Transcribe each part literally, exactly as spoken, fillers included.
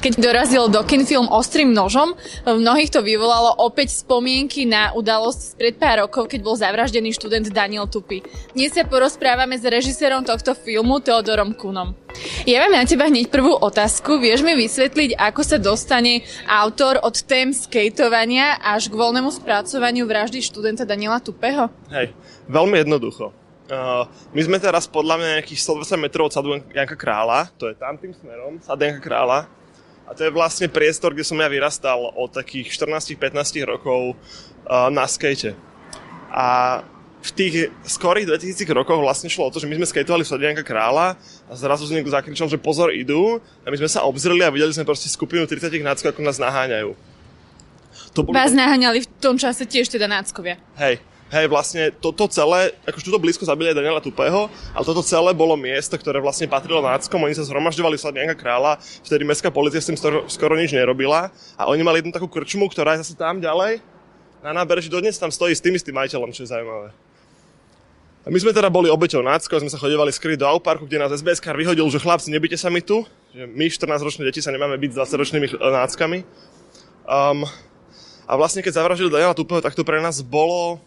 Keď dorazil do kin film Ostrým nožom, mnohých to vyvolalo opäť spomienky na udalosť spred pár rokov, keď bol zavraždený študent Daniel Tupy. Dnes sa porozprávame s režisérom tohto filmu Teodorom Kunom. Ja mám na teba hneď prvú otázku. Vieš mi vysvetliť, ako sa dostane autor od tém skejtovania až k voľnému spracovaniu vraždy študenta Daniela Tupého? Hej, veľmi jednoducho. Uh, my sme teraz podľa mňa nejakých sto dvadsať metrov od Sadu Janka Krála, to je tamtým smerom, Sadu Janka Krála. A to je vlastne priestor, kde som ja vyrastal od takých štrnásť pätnásť rokov uh, na skejte. A v tých skorých dvetisícich rokoch vlastne šlo o to, že my sme skejtovali v Sadu Janka Krála a zrazu z niekto zakričal, že pozor, idú. A my sme sa obzreli a videli sme proste skupinu tridsať náckov, ako nás naháňajú. To bol... Vás naháňali v tom čase tiež teda náckovia. Hej. Hej, vlastne toto celé, akože túto blízko zabili aj Daniela Tupého, ale toto celé bolo miesto, ktoré vlastne patrilo náckom, oni sa zhromažďovali v Sadu Janka Krála, vtedy mestská polícia s tým skoro nič nerobila a oni mali jednu takú krčmu, ktorá je zase tam ďalej, na náberži dodnes tam stojí s tým istým majiteľom, čo je zaujímavé. A my sme teda boli obeťou náckov, sme sa chodevali skryť do Auparku, kde nás es bé es kár vyhodil, že chlapci, nebite sa mi tu, že my štrnásťročné deti sa nemáme byť s dvadsaťročnými náckami. Um, a vlastne keď zavraždili Daniela Tupého, tak to pre nás bolo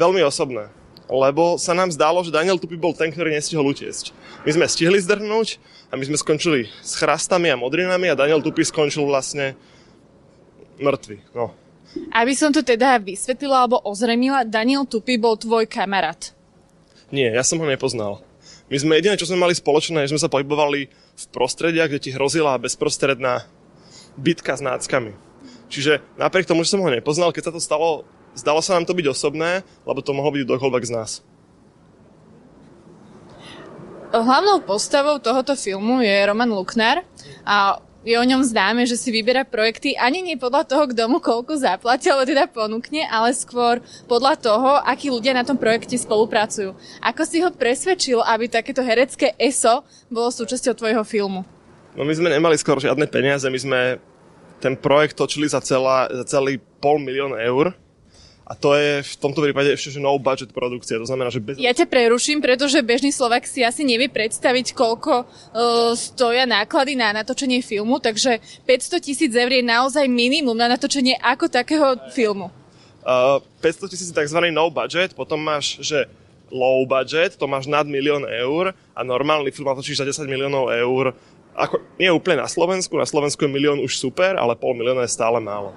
veľmi osobné, lebo sa nám zdálo, že Daniel Tupy bol ten, ktorý nestihol utiecť. My sme stihli zdrhnúť a my sme skončili s chrastami a modrinami a Daniel Tupy skončil vlastne mŕtvy. No. Aby som to teda vysvetlila alebo ozremila, Daniel Tupy bol tvoj kamarát. Nie, ja som ho nepoznal. My sme jediné, čo sme mali spoločné, že sme sa pohybovali v prostrediach, kde ti hrozila bezprostredná bitka s náckami. Čiže napriek tomu, že som ho nepoznal, keď sa to stalo, zdalo sa nám to byť osobné, lebo to mohlo byť kdokoľvek z nás. Hlavnou postavou tohoto filmu je Roman Luknár a je o ňom známe, že si vyberá projekty ani nie podľa toho, kto mu koľko zaplatia, alebo teda ponúkne, ale skôr podľa toho, akí ľudia na tom projekte spolupracujú. Ako si ho presvedčil, aby takéto herecké eso bolo súčasťou tvojho filmu? No my sme nemali skoro žiadne peniaze, my sme ten projekt točili za, celá, za celý pol milión eur. A to je v tomto prípade ešte, že no-budget produkcia, to znamená, že... Bez... Ja ťa preruším, pretože bežný Slovák si asi nevie predstaviť, koľko e, stoja náklady na natočenie filmu, takže päťsto tisíc eur je naozaj minimum na natočenie ako takého Aj. filmu. Uh, päťsto tisíc takzvaný no-budget, potom máš, že low-budget, to máš nad milión eur a normálny film natočíš za desať miliónov eur. Ako, nie úplne na Slovensku, na Slovensku je milión už super, ale pol milióna je stále málo.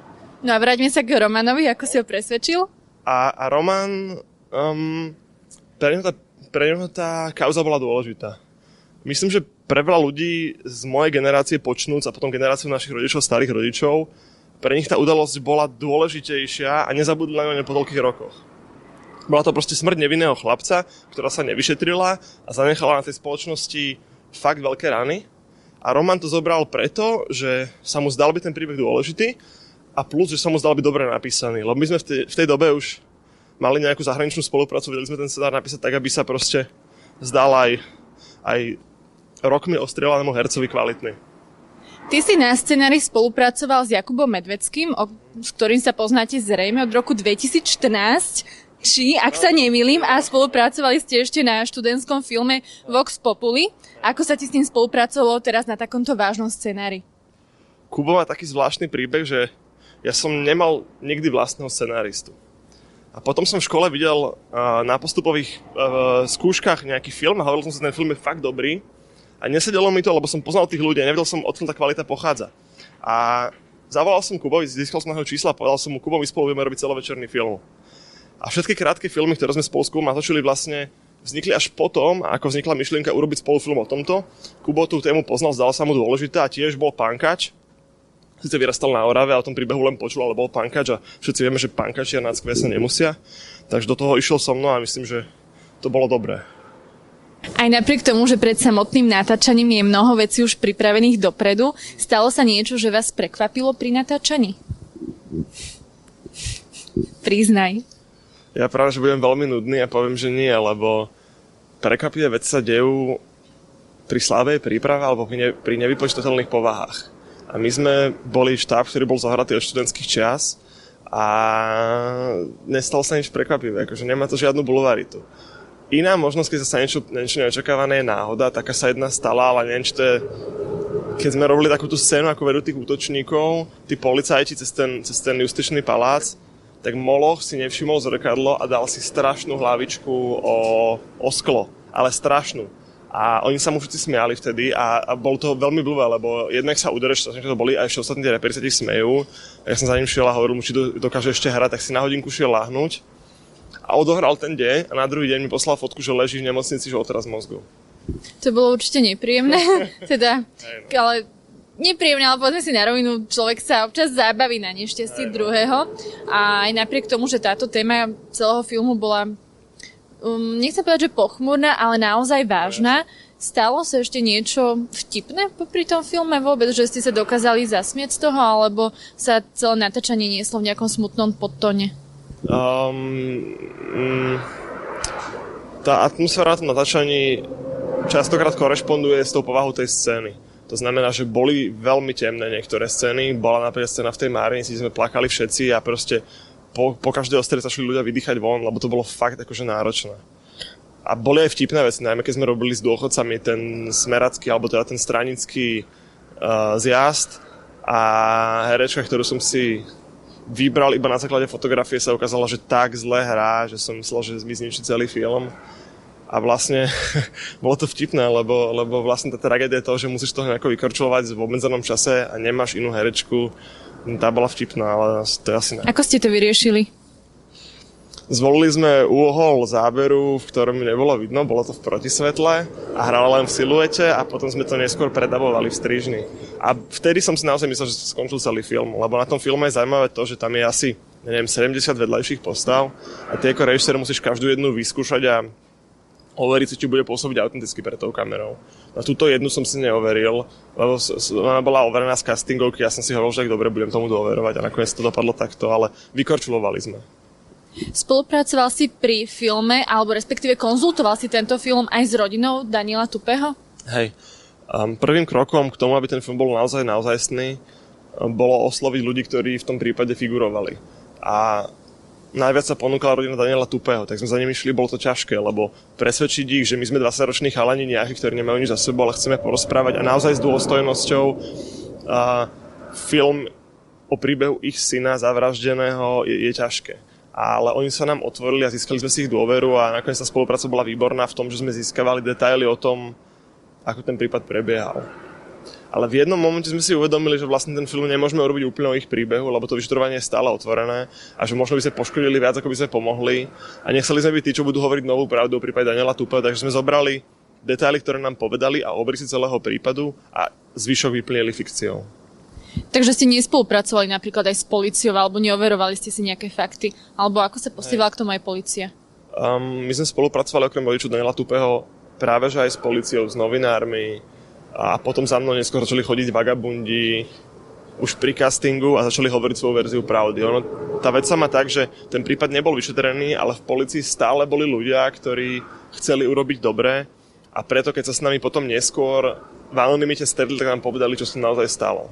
No a vráťme sa k Romanovi, ako si ho presvedčil? A, a Roman, um, pre neho tá, pre neho tá kauza bola dôležitá. Myslím, že pre veľa ľudí z mojej generácie počnúc a potom generáciu našich rodičov, starých rodičov, pre nich tá udalosť bola dôležitejšia a nezabudli na ňu po toľkých rokoch. Bola to proste smrť nevinného chlapca, ktorá sa nevyšetrila a zanechala na tej spoločnosti fakt veľké rany. A Roman to zobral preto, že sa mu zdal byť ten príbeh dôležitý, a plus, že sa mu zdal byť dobre napísaný. Lebo my sme v tej, v tej dobe už mali nejakú zahraničnú spoluprácu, vedeli sme ten scenár napísať tak, aby sa proste zdal aj, aj rokmi ostrieľanému hercovi kvalitný. Ty si na scenári spolupracoval s Jakubom Medveckým, o, s ktorým sa poznáte zrejme od roku dvetisícštrnásť, či, ak sa nemýlim, a spolupracovali ste ešte na študentskom filme Vox Populi. Ako sa ti s ním spolupracovalo teraz na takomto vážnom scenári? Kubo má taký zvláštny príbeh, že ja som nemal nikdy vlastného scenáristu. A potom som v škole videl uh, na postupových uh, skúškach nejaký film a hovoril som si, že ten film je fakt dobrý. A nesedelo mi to, lebo som poznal tých ľudí a nevedel som, odkiaľ tá kvalita pochádza. A zavolal som Kubovi, získal som jeho čísla a povedal som mu, Kubo, my spolu vieme robiť celovečerný film. A všetky krátke filmy, ktoré sme spolu s Kubom natočili, vlastne vznikli až potom, ako vznikla myšlienka urobiť spolu film o tomto. Kubo tú tému poznal, zdala sa mu dôležitá a tiež bol pankač. Sice vyrastal na Orave a o tom príbehu len počul, ale bol pankač a všetci vieme, že pankači a náckové sa nemusia. Takže do toho išiel so mnou a myslím, že to bolo dobré. Aj napriek tomu, že pred samotným natáčaním je mnoho vecí už pripravených dopredu, stalo sa niečo, že vás prekvapilo pri natáčaní? Priznaj. Ja práve, že budem veľmi nudný a poviem, že nie, lebo prekvapivé veci sa dejú pri slabej príprave alebo pri nevypočítateľných povahách. A my sme boli štáb, ktorý bol zohratý od študentských čias a nestalo sa nič prekvapivé, akože nemá to žiadnu bulvaritu. Iná možnosť, keď sa niečo, niečo neočakávané je náhoda, taká sa jedna stala, ale neviem, či to je Keď sme robili takúto scénu, ako vedú tých útočníkov, tí policajti cez ten, cez ten justičný palác, tak Moloch si nevšimol zrkadlo a dal si strašnú hlavičku o, o sklo. Ale strašnú. A oni sa mu všetci smiali vtedy a, a bolo to veľmi blbé, lebo jednak sa udereš, že to boli, a ešte ostatní tie reperi sa ti smejú. Ja som za ním šiel a hovoril mu, či do, dokáže ešte hrať, tak si na hodinku šiel láhnuť. A odohral ten deň a na druhý deň mi poslal fotku, že leží v nemocnici, že otraz mozgu. To bolo určite nepríjemné, teda, hey no. ale nepríjemné, ale povedzme si na rovinu, človek sa občas zábaví na nešťastie hey no. druhého a aj napriek tomu, že táto téma celého filmu bola, um, nechcem povedať, že pochmúrna, ale naozaj vážna. Stalo sa ešte niečo vtipné pri tom filme vôbec, že ste sa dokázali zasmieť z toho, alebo sa celé natáčanie nieslo v nejakom smutnom podtone? Um, um, tá atmosféra v natáčaní častokrát korešponduje s tou povahou tej scény. To znamená, že boli veľmi temné niektoré scény. Bola napríklad scéna v tej márnici, sme plakali všetci a proste po, po každej ostre sa šli ľudia vydýchať von, lebo to bolo fakt akože náročné. A boli aj vtipné veci, najmä keď sme robili s dôchodcami ten smeracký, alebo teda ten stranický uh, zjazd a herečka, ktorú som si vybral iba na základe fotografie, sa ukázalo, že tak zle hrá, že som myslel, že mi zničí celý film. A vlastne bolo to vtipné, lebo, lebo vlastne tá tragédia je to, že musíš to nejako vykorčovať v obmedzenom čase a nemáš inú herečku. Tá bola vtipná, ale to je asi ne. Ako ste to vyriešili? Zvolili sme úhol záberu, v ktorom nebolo vidno, bolo to v protisvetle a hralo len v siluete a potom sme to neskôr predabovali v strižni. A vtedy som si naozaj myslel, že skončil celý film, lebo na tom filme je zaujímavé to, že tam je asi, neviem, sedemdesiat vedľajších postav a ty ako režisér musíš každú jednu vyskúšať a overiť si, či bude pôsobiť autenticky pred tou kamerou. Na túto jednu som si neoveril, lebo ona bola overená z castingovky, ja som si hovoril, že tak dobre, budem tomu dooverovať a nakoniec to dopadlo takto, ale vykorčulovali sme. Spolupracoval si pri filme, alebo respektíve konzultoval si tento film aj s rodinou Daniela Tupyho? Hej, um, prvým krokom k tomu, aby ten film bol naozaj naozajstný, bolo osloviť ľudí, ktorí v tom prípade figurovali. A najviac sa ponúkala rodina Daniela Tupyho, tak sme za nimi šli, bolo to ťažké, lebo presvedčiť ich, že my sme dvadsaťroční chalani nejakí, ktorí nemajú nič za sebou, ale chceme porozprávať a naozaj s dôstojnosťou a film o príbehu ich syna zavraždeného je, je ťažké. Ale oni sa nám otvorili a získali sme si ich dôveru a nakoniec tá spolupráca bola výborná v tom, že sme získavali detaily o tom, ako ten prípad prebiehal. Ale v jednom momente sme si uvedomili, že vlastne ten film nemôžeme urobiť úplne o ich príbehu, lebo to vyšetrovanie je stále otvorené a že možno by sme poškodili viac, ako by sme pomohli. A nechceli sme byť tí, čo budú hovoriť novú pravdu o prípade Daniela Tupyho, takže sme zobrali detaily, ktoré nám povedali a obrysy celého prípadu a zvyšok vyplnili fikciou. Takže ste nespolupracovali napríklad aj s políciou alebo neoverovali ste si nejaké fakty? Alebo ako sa postavila k tomu aj polícia? Um, my sme spolupracovali okrem rodičov Daniela Tupyho práve že aj s políciou, s novinármi. A potom za mnou neskôr začali chodiť vagabundi už pri castingu a začali hovoriť svoju verziu pravdy. Ono, tá vec sa má tak, že ten prípad nebol vyšetrený, ale v polícii stále boli ľudia, ktorí chceli urobiť dobre a preto, keď sa s nami potom neskôr v anonymite stretli, tak nám povedali, čo sa naozaj stalo.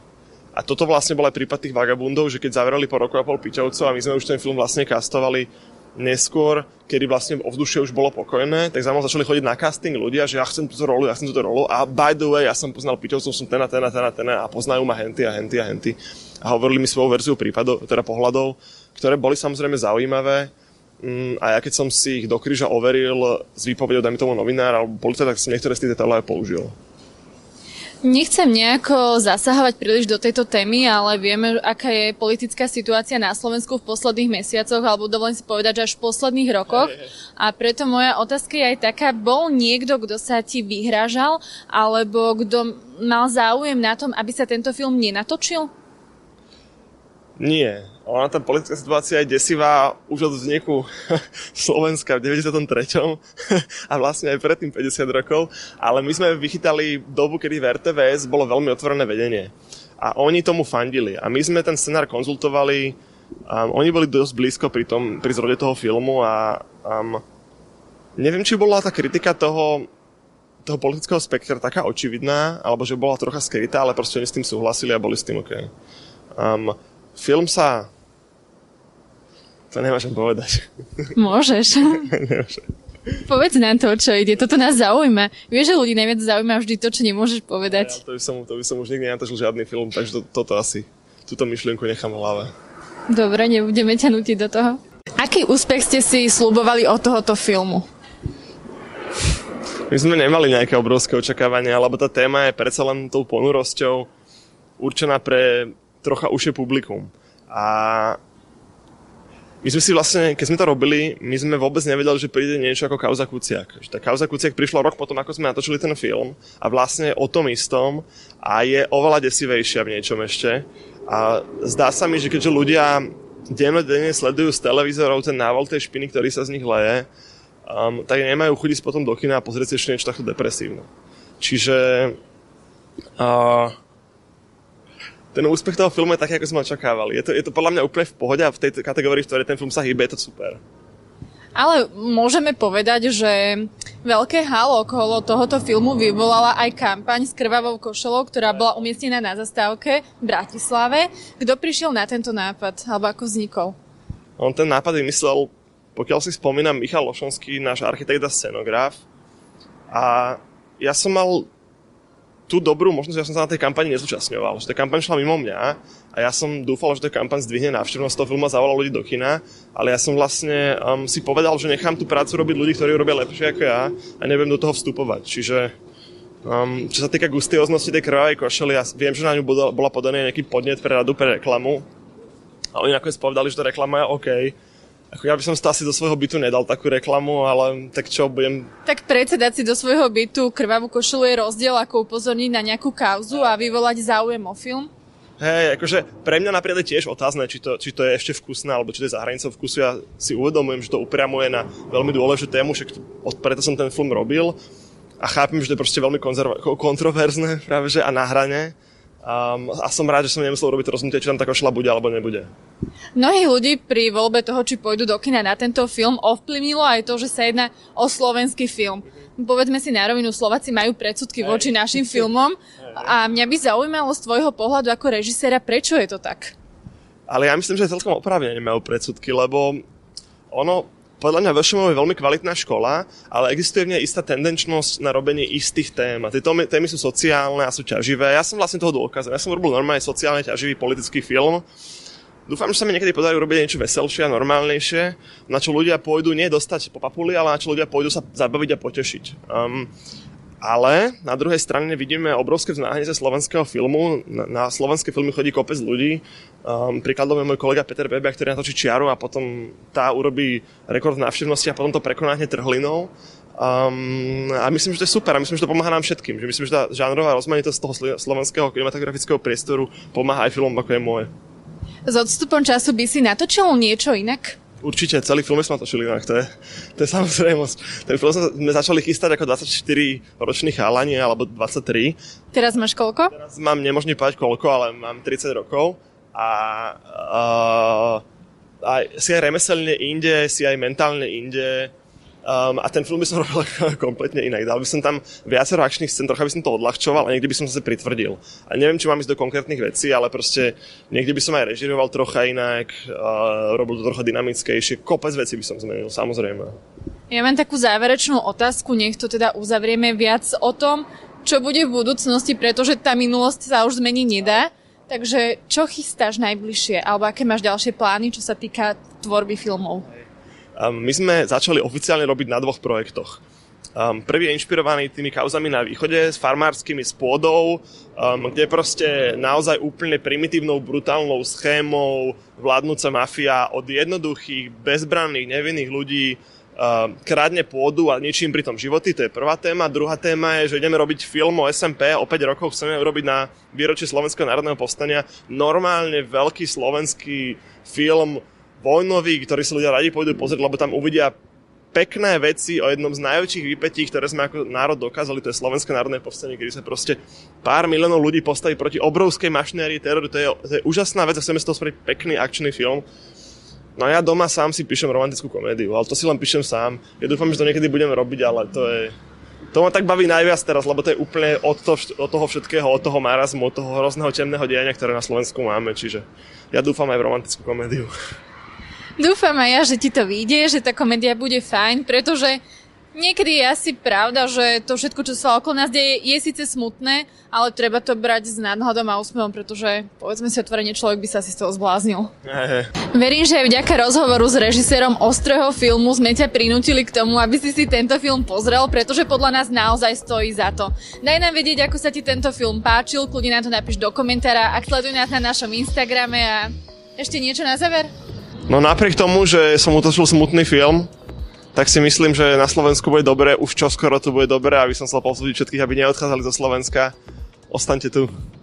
A toto vlastne bol aj prípad tých vagabundov, že keď zavrali po roku a pol Piťovcov a my sme už ten film vlastne castovali neskôr, kedy vlastne ovzdušie už bolo pokojné, tak za mnou začali chodiť na casting ľudia, že ja chcem túto rolu, ja chcem túto rolu a by the way, ja som poznal Piťovcov, som ten a ten a ten a ten a poznajú ma henty a henty a henty. A hovorili mi svoju verziu prípadov, teda pohľadov, ktoré boli samozrejme zaujímavé a ja keď som si ich do kríža overil s výpovedou, dajme tomu novinár alebo policajt, tak som niektoré z tých detailov aj použil. Nechcem nejako zasahovať príliš do tejto témy, ale vieme, aká je politická situácia na Slovensku v posledných mesiacoch, alebo dovolím si povedať, že až v posledných rokoch. A preto moja otázka je aj taká, bol niekto, kto sa ti vyhrážal, alebo kto mal záujem na tom, aby sa tento film nenatočil? Nie. Ona tá politická situácia je desivá už od vzniku Slovenska v deväťdesiatom treťom a vlastne aj predtým päťdesiat rokov, ale my sme vychytali dobu, kedy v er té vé es bolo veľmi otvorené vedenie a oni tomu fandili a my sme ten scenár konzultovali, um, oni boli dosť blízko pri tom, pri zrode toho filmu a um, neviem, či bola tá kritika toho toho politického spektra taká očividná alebo že bola trocha skrytá, ale proste oni s tým súhlasili a boli s tým OK. Um, Film sa... To nemáš povedať. Môžeš. Povedz nám to, čo ide. Toto nás zaujíma. Vieš, že ľudí najviac zaujíma vždy to, čo nemôžeš povedať. Ja, to, by som, to by som už nikdy natočil žiadny film, takže to, toto asi, túto myšlienku nechám v hlave. Dobre, nebudeme ťa nútiť do toho. Aký úspech ste si sľubovali od tohoto filmu? My sme nemali nejaké obrovské očakávania, lebo tá téma je predsa len tou ponurosťou určená pre trocha užšie publikum. A my sme si vlastne, keď sme to robili, my sme vôbec nevedeli, že príde niečo ako Kauza Kuciak. Že tá Kauza Kuciak prišla rok potom, ako sme natočili ten film a vlastne je o tom istom a je oveľa desivejšia v niečom ešte. A zdá sa mi, že keďže ľudia dennodenne sledujú z televízorov ten návol tej špiny, ktorý sa z nich leje, um, tak nemajú chuť ísť potom do kina a pozrieť si ešte niečo takto depresívne. Čiže Uh, ten úspech toho filmu je taký, ako sme očakávali. Je to, je to podľa mňa úplne v pohode a v tej kategórii, v ktorej ten film sa hýbe, je to super. Ale môžeme povedať, že veľké halo okolo tohoto filmu vyvolala aj kampaň s krvavou košelou, ktorá bola umiestnená na zastávke v Bratislave. Kto prišiel na tento nápad? Alebo ako vznikol? On ten nápad vymyslel, pokiaľ si spomínam, Michal Lošonský, náš architekt a scenograf. A ja som mal tú dobrú možnosť, že ja som sa na tej kampani nezúčastňoval. Že tá kampaň šla mimo mňa a ja som dúfal, že tá kampaň zdvihne návštevnosť toho filmu a zavolal ľudí do kina, ale ja som vlastne um, si povedal, že nechám tú prácu robiť ľudí, ktorí ju robia lepšie ako ja a nebudem do toho vstupovať. Čiže um, čo sa týka gustióznosti tej krvavej košely, ja viem, že na ňu bola, bola podaný nejaký podnet pre radu, pre reklamu a oni nakoniec povedali, že tá reklama je OK. Ako ja by som asi do svojho bytu nedal takú reklamu, ale tak čo, budem... Tak predsedať si do svojho bytu krvavú košelu je rozdiel, ako upozorniť na nejakú kauzu a vyvolať záujem o film? Hej, akože pre mňa napríklad je tiež otázne, či to, či to je ešte vkusné, alebo či to je za hranicou vkusu. Ja si uvedomujem, že to upriamuje na veľmi dôležitú tému, však preto som ten film robil a chápem, že to je proste veľmi konzerva- kontroverzné práve že a na hrane. Um, a som rád, že som nemusel robiť to rozhodnutie, či tam tá košľa bude alebo nebude. Mnohých ľudí pri voľbe toho, či pôjdu do kina na tento film, ovplyvnilo aj to, že sa jedná o slovenský film. Povedzme si na rovinu, Slováci majú predsudky voči našim filmom a mňa by zaujímalo z tvojho pohľadu ako režiséra, prečo je to tak? Ale ja myslím, že celkom oprávnene majú predsudky, lebo ono, podľa mňa VŠMO je veľmi kvalitná škola, ale existuje v nej istá tendenčnosť na robenie istých tém. A tie témy sú sociálne a sú ťaživé. Ja som vlastne toho dôkazom. Ja som robil normálne sociálne ťaživý politický film. Dúfam, že sa mi niekedy podarí robiť niečo veselšie a normálnejšie, na čo ľudia pôjdu nie dostať po papuli, ale na čo ľudia pôjdu sa zabaviť a potešiť. Um, ale na druhej strane vidíme obrovské vznáhanie ze slovenského filmu. Na, na slovenské filmy chodí kopec ľudí. Um, príkladom je môj kolega Peter Bebjak, ktorý natočí Čiaru a potom tá urobí rekord návštevnosti a potom to prekoná hneď trhlinou. Um, a myslím, že to je super a myslím, že to pomáha nám všetkým. Že myslím, že tá žánrová rozmanitosť toho slovenského kinematografického priestoru pomáha aj filmom, ako je môj. S odstupom času by si natočil niečo inak? Určite, celý film sme natočili inak, to je, to je samozrejmosť. Ten film sme začali chystať ako dvadsaťštyri ročný chalani, alebo dvadsaťtri. Teraz máš koľko? Teraz mám, nemožný povedať koľko, ale mám tridsať rokov a, a, a si aj remeselne inde, si aj mentálne inde. Um, a ten film by som robil kompletne inak. Dal by som tam viacero akčných scén, trocha by som to odľahčoval a niekde by som sa pritvrdil. A neviem, či mám ísť do konkrétnych vecí, ale proste niekde by som aj režiroval trocha inak, uh, robil to trocha dynamickejšie, kopec vecí by som zmenil, samozrejme. Ja mám takú záverečnú otázku, nech to teda uzavrieme viac o tom, čo bude v budúcnosti, pretože tá minulosť sa už zmeniť nedá. Takže čo chystáš najbližšie, alebo aké máš ďalšie plány, čo sa týka tvorby filmov? My sme začali oficiálne robiť na dvoch projektoch. Um, prvý je inšpirovaný tými kauzami na východe, s farmárskymi spôdou, um, kde proste naozaj úplne primitívnou, brutálnou schémou vládnúca mafia od jednoduchých, bezbranných, nevinných ľudí um, krádne pôdu a ničím pri tom životy. To je prvá téma. Druhá téma je, že ideme robiť film o es em pé. O päť rokov chceme urobiť na výročie Slovenského národného povstania normálne veľký slovenský film vojnový, ktorý sa ľudia radi pôjdu pozrieť, lebo tam uvidia pekné veci o jednom z najväčších výpetí, ktoré sme ako národ dokázali, to je Slovenské národné povstanie, kedy sa proste pár miliónov ľudí postaví proti obrovskej mašinérii teroru, to je, to je úžasná vec a chceme z toho spraviť pekný akčný film. No ja doma sám si píšem romantickú komédiu, ale to si len píšem sám. Ja dúfam, že to niekedy budem robiť, ale to je... To ma tak baví najviac teraz, lebo to je úplne od toho, od toho všetkého, od toho marazmu, od toho hrozného temného dejania, ktoré na Slovensku máme, čiže ja dúfam aj v romantickú komédiu. Dúfam aj ja, že ti to vyjde, že tá komédia bude fajn, pretože Niekedy je asi pravda, že to všetko, čo sa okolo nás deje, je síce smutné, ale treba to brať s nadhľadom a úsmevom, pretože, povedzme si otvorene, človek by sa asi z toho zbláznil. Ehe. Verím, že aj vďaka rozhovoru s režisérom Ostrého filmu sme ťa prinútili k tomu, aby si si tento film pozrel, pretože podľa nás naozaj stojí za to. Daj nám vedieť, ako sa ti tento film páčil, kľudne nám to napíš do komentára, ak sleduj nás na našom Instagrame a ešte niečo na záver? No napriek tomu, že som utočil smutný film, tak si myslím, že na Slovensku bude dobre, už čoskoro to bude dobre, aby som chcel povzbudiť všetkých, aby neodchádzali zo Slovenska. Ostaňte tu.